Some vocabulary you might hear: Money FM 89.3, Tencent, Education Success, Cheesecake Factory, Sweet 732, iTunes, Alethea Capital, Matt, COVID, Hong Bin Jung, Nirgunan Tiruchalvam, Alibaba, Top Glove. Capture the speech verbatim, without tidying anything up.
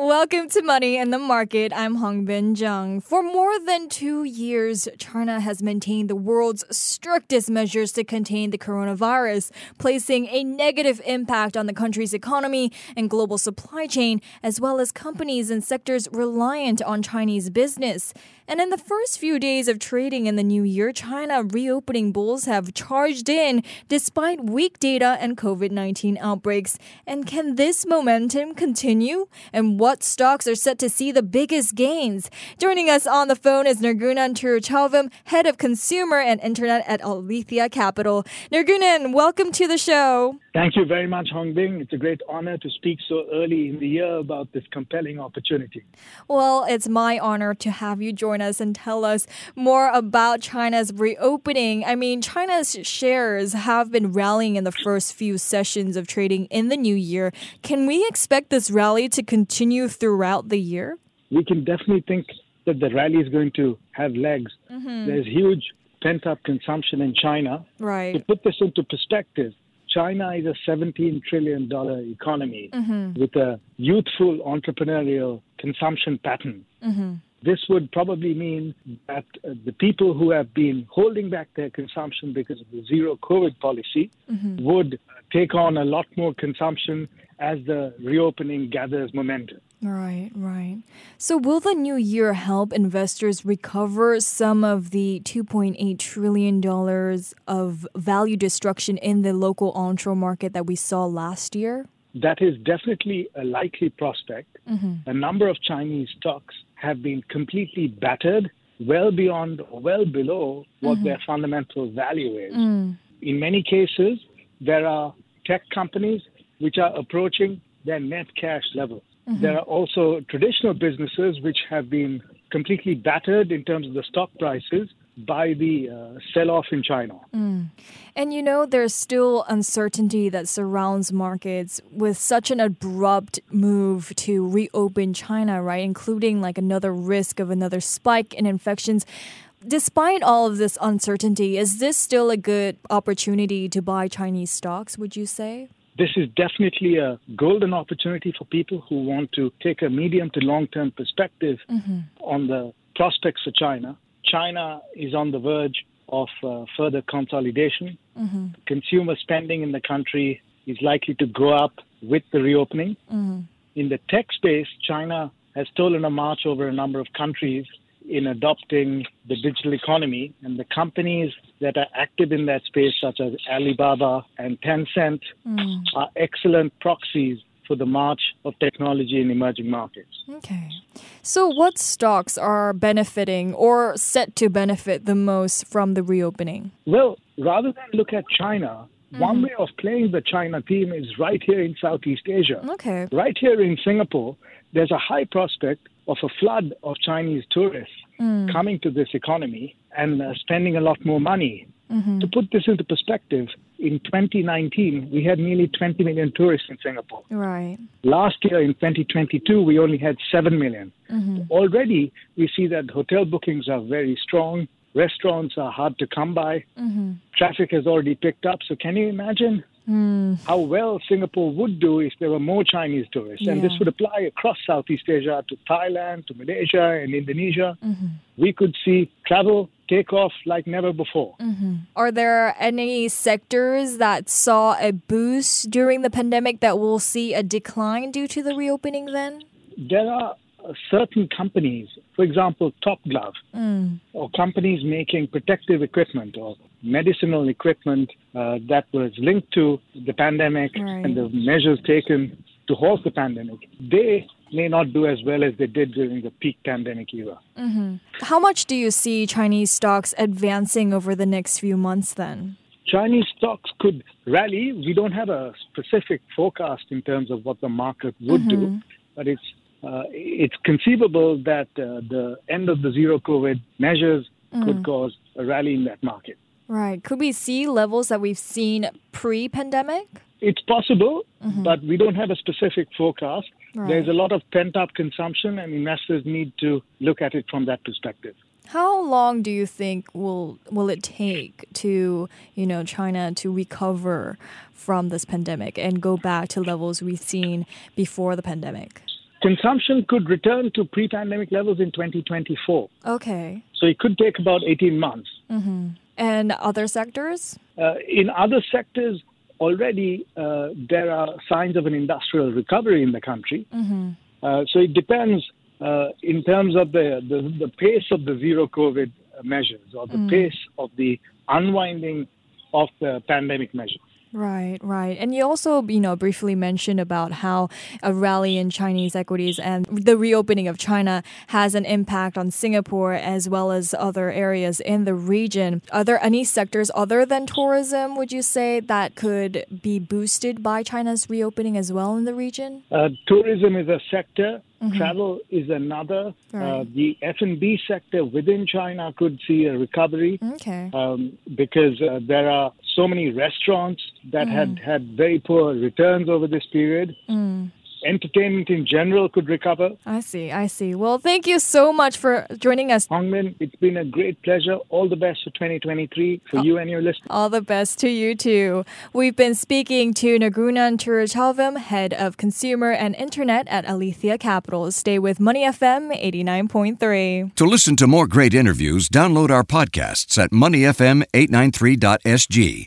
Welcome to Money in the Market. I'm Hong Bin Jung. For more than two years, China has maintained the world's strictest measures to contain the coronavirus, placing a negative impact on the country's economy and global supply chain, as well as companies and sectors reliant on Chinese business. And in the first few days of trading in the new year, China reopening bulls have charged in despite weak data and COVID nineteen outbreaks. And can this momentum continue? And what stocks are set to see the biggest gains? Joining us on the phone is Nirgunan Tiruchalvam, Head of Consumer and Internet at Alethea Capital. Nirgunan, welcome to the show. Thank you very much, Hong Bing. It's a great honor to speak so early in the year about this compelling opportunity. Well, it's my honor to have you join us and tell us more about China's reopening. I mean, China's shares have been rallying in the first few sessions of trading in the new year. Can we expect this rally to continue throughout the year? We can definitely think that the rally is going to have legs. Mm-hmm. There's huge pent-up consumption in China. Right. To put this into perspective, China is a seventeen trillion dollars economy mm-hmm. with a youthful entrepreneurial consumption pattern. Mm-hmm. This would probably mean that uh, the people who have been holding back their consumption because of the zero COVID policy mm-hmm. would take on a lot more consumption as the reopening gathers momentum. Right, right. So will the new year help investors recover some of the two point eight trillion dollars of value destruction in the local onshore market that we saw last year? That is definitely a likely prospect. Mm-hmm. A number of Chinese stocks have been completely battered, well beyond or well below what mm-hmm. their fundamental value is. Mm. In many cases, there are tech companies which are approaching their net cash level. Mm-hmm. There are also traditional businesses which have been completely battered in terms of the stock prices by the uh, sell-off in China. Mm. And you know, there's still uncertainty that surrounds markets with such an abrupt move to reopen China, right? Including like another risk of another spike in infections. Despite all of this uncertainty, is this still a good opportunity to buy Chinese stocks, would you say? This is definitely a golden opportunity for people who want to take a medium to long-term perspective mm-hmm. on the prospects for China. China is on the verge of uh, further consolidation. Mm-hmm. Consumer spending in the country is likely to go up with the reopening. Mm-hmm. In the tech space, China has stolen a march over a number of countries in adopting the digital economy, and the companies that are active in that space, such as Alibaba and Tencent, mm. are excellent proxies for the march of technology in emerging markets. Okay. So what stocks are benefiting or set to benefit the most from the reopening? Well, rather than look at China, mm-hmm. one way of playing the China theme is right here in Southeast Asia. Okay. Right here in Singapore, there's a high prospect of a flood of Chinese tourists mm. coming to this economy and uh, spending a lot more money. Mm-hmm. To put this into perspective, in twenty nineteen, we had nearly twenty million tourists in Singapore. Right. Last year, in twenty twenty-two, we only had seven million. Mm-hmm. Already, we see that hotel bookings are very strong. Restaurants are hard to come by. Mm-hmm. Traffic has already picked up. So can you imagine mm. how well Singapore would do if there were more Chinese tourists? Yeah. And this would apply across Southeast Asia to Thailand, to Malaysia and Indonesia. Mm-hmm. We could see travel take off like never before. Mm-hmm. Are there any sectors that saw a boost during the pandemic that will see a decline due to the reopening then? There are certain companies, for example, Top Glove, mm. or companies making protective equipment or medicinal equipment uh, that was linked to the pandemic right. and the measures taken to halt the pandemic. They may not do as well as they did during the peak pandemic era. Mm-hmm. How much do you see Chinese stocks advancing over the next few months then? Chinese stocks could rally. We don't have a specific forecast in terms of what the market would mm-hmm. do, but it's uh, it's conceivable that uh, the end of the zero COVID measures mm-hmm. could cause a rally in that market. Right. Could we see levels that we've seen pre-pandemic? It's possible, mm-hmm. but we don't have a specific forecast. Right. There's a lot of pent-up consumption, and investors need to look at it from that perspective. How long do you think will will it take to, you know, China to recover from this pandemic and go back to levels we've seen before the pandemic? Consumption could return to pre-pandemic levels in twenty twenty-four. Okay. So it could take about eighteen months. Mm-hmm. And other sectors? Uh, in other sectors, already uh, there are signs of an industrial recovery in the country. Mm-hmm. Uh, so it depends uh, in terms of the, the, the pace of the zero-COVID measures or the mm. pace of the unwinding of the pandemic measures. Right, right. And you also, you know, briefly mentioned about how a rally in Chinese equities and the reopening of China has an impact on Singapore as well as other areas in the region. Are there any sectors other than tourism, would you say, that could be boosted by China's reopening as well in the region? Uh, tourism is a sector. Mm-hmm. Travel is another. Right. Uh, the F and B sector within China could see a recovery. Okay. um, because uh, there are so many restaurants that mm. had, had very poor returns over this period. Mm. Entertainment in general could recover. I see, I see. Well, thank you so much for joining us. Hong Min, it's been a great pleasure. All the best for twenty twenty-three for oh. you and your listeners. All the best to you too. We've been speaking to Nirgunan Tiruchalvam, Head of Consumer and Internet at Alethea Capital. Stay with Money F M eighty-nine point three. To listen to more great interviews, download our podcasts at money f m eight nine three dot s g